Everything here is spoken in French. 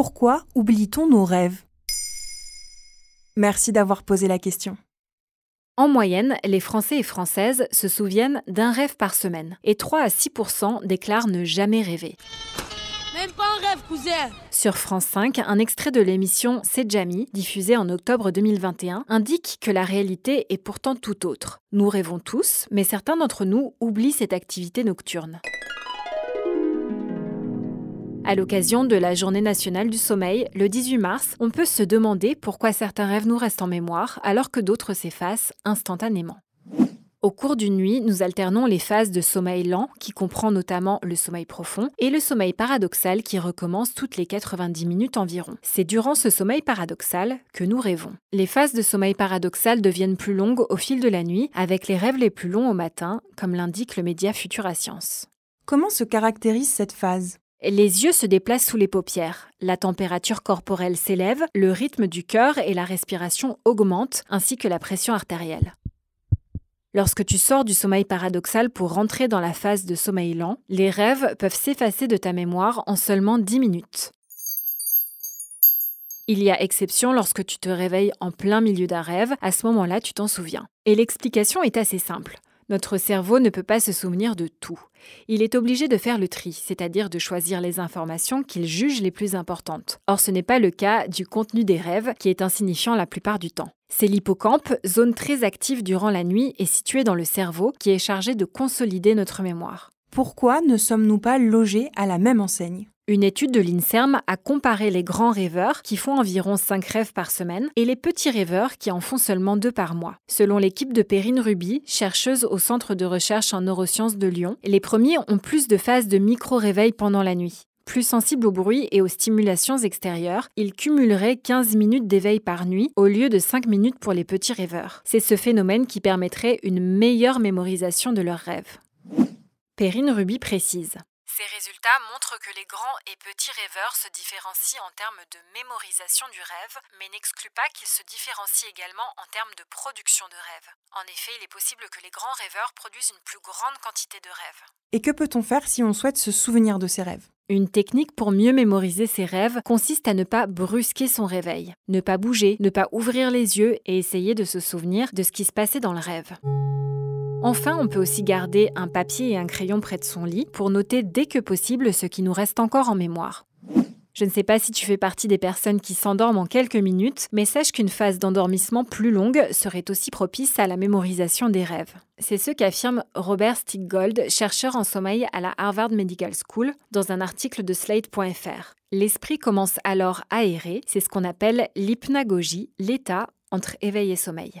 Pourquoi oublie-t-on nos rêves ? Merci d'avoir posé la question. En moyenne, les Français et Françaises se souviennent d'un rêve par semaine et 3 à 6% déclarent ne jamais rêver. Même pas un rêve, cousin ! Sur France 5, un extrait de l'émission C'est Jamy, diffusée en octobre 2021, indique que la réalité est pourtant tout autre. Nous rêvons tous, mais certains d'entre nous oublient cette activité nocturne. À l'occasion de la Journée nationale du sommeil, le 18 mars, on peut se demander pourquoi certains rêves nous restent en mémoire alors que d'autres s'effacent instantanément. Au cours d'une nuit, nous alternons les phases de sommeil lent, qui comprend notamment le sommeil profond, et le sommeil paradoxal qui recommence toutes les 90 minutes environ. C'est durant ce sommeil paradoxal que nous rêvons. Les phases de sommeil paradoxal deviennent plus longues au fil de la nuit, avec les rêves les plus longs au matin, comme l'indique le média Futura Science. Comment se caractérise cette phase ? Les yeux se déplacent sous les paupières, la température corporelle s'élève, le rythme du cœur et la respiration augmentent, ainsi que la pression artérielle. Lorsque tu sors du sommeil paradoxal pour rentrer dans la phase de sommeil lent, les rêves peuvent s'effacer de ta mémoire en seulement 10 minutes. Il y a exception lorsque tu te réveilles en plein milieu d'un rêve, à ce moment-là tu t'en souviens. Et l'explication est assez simple. Notre cerveau ne peut pas se souvenir de tout. Il est obligé de faire le tri, c'est-à-dire de choisir les informations qu'il juge les plus importantes. Or, ce n'est pas le cas du contenu des rêves, qui est insignifiant la plupart du temps. C'est l'hippocampe, zone très active durant la nuit et située dans le cerveau, qui est chargée de consolider notre mémoire. Pourquoi ne sommes-nous pas logés à la même enseigne ? Une étude de l'INSERM a comparé les grands rêveurs, qui font environ 5 rêves par semaine, et les petits rêveurs, qui en font seulement 2 par mois. Selon l'équipe de Perrine Ruby, chercheuse au Centre de recherche en neurosciences de Lyon, les premiers ont plus de phases de micro-réveil pendant la nuit. Plus sensibles au bruit et aux stimulations extérieures, ils cumuleraient 15 minutes d'éveil par nuit, au lieu de 5 minutes pour les petits rêveurs. C'est ce phénomène qui permettrait une meilleure mémorisation de leurs rêves. Perrine Ruby précise. Ces résultats montrent que les grands et petits rêveurs se différencient en termes de mémorisation du rêve, mais n'excluent pas qu'ils se différencient également en termes de production de rêves. En effet, il est possible que les grands rêveurs produisent une plus grande quantité de rêves. Et que peut-on faire si on souhaite se souvenir de ces rêves ? Une technique pour mieux mémoriser ses rêves consiste à ne pas brusquer son réveil, ne pas bouger, ne pas ouvrir les yeux et essayer de se souvenir de ce qui se passait dans le rêve. Enfin, on peut aussi garder un papier et un crayon près de son lit pour noter dès que possible ce qui nous reste encore en mémoire. Je ne sais pas si tu fais partie des personnes qui s'endorment en quelques minutes, mais sache qu'une phase d'endormissement plus longue serait aussi propice à la mémorisation des rêves. C'est ce qu'affirme Robert Stickgold, chercheur en sommeil à la Harvard Medical School, dans un article de Slate.fr. L'esprit commence alors à errer, c'est ce qu'on appelle l'hypnagogie, l'état entre éveil et sommeil.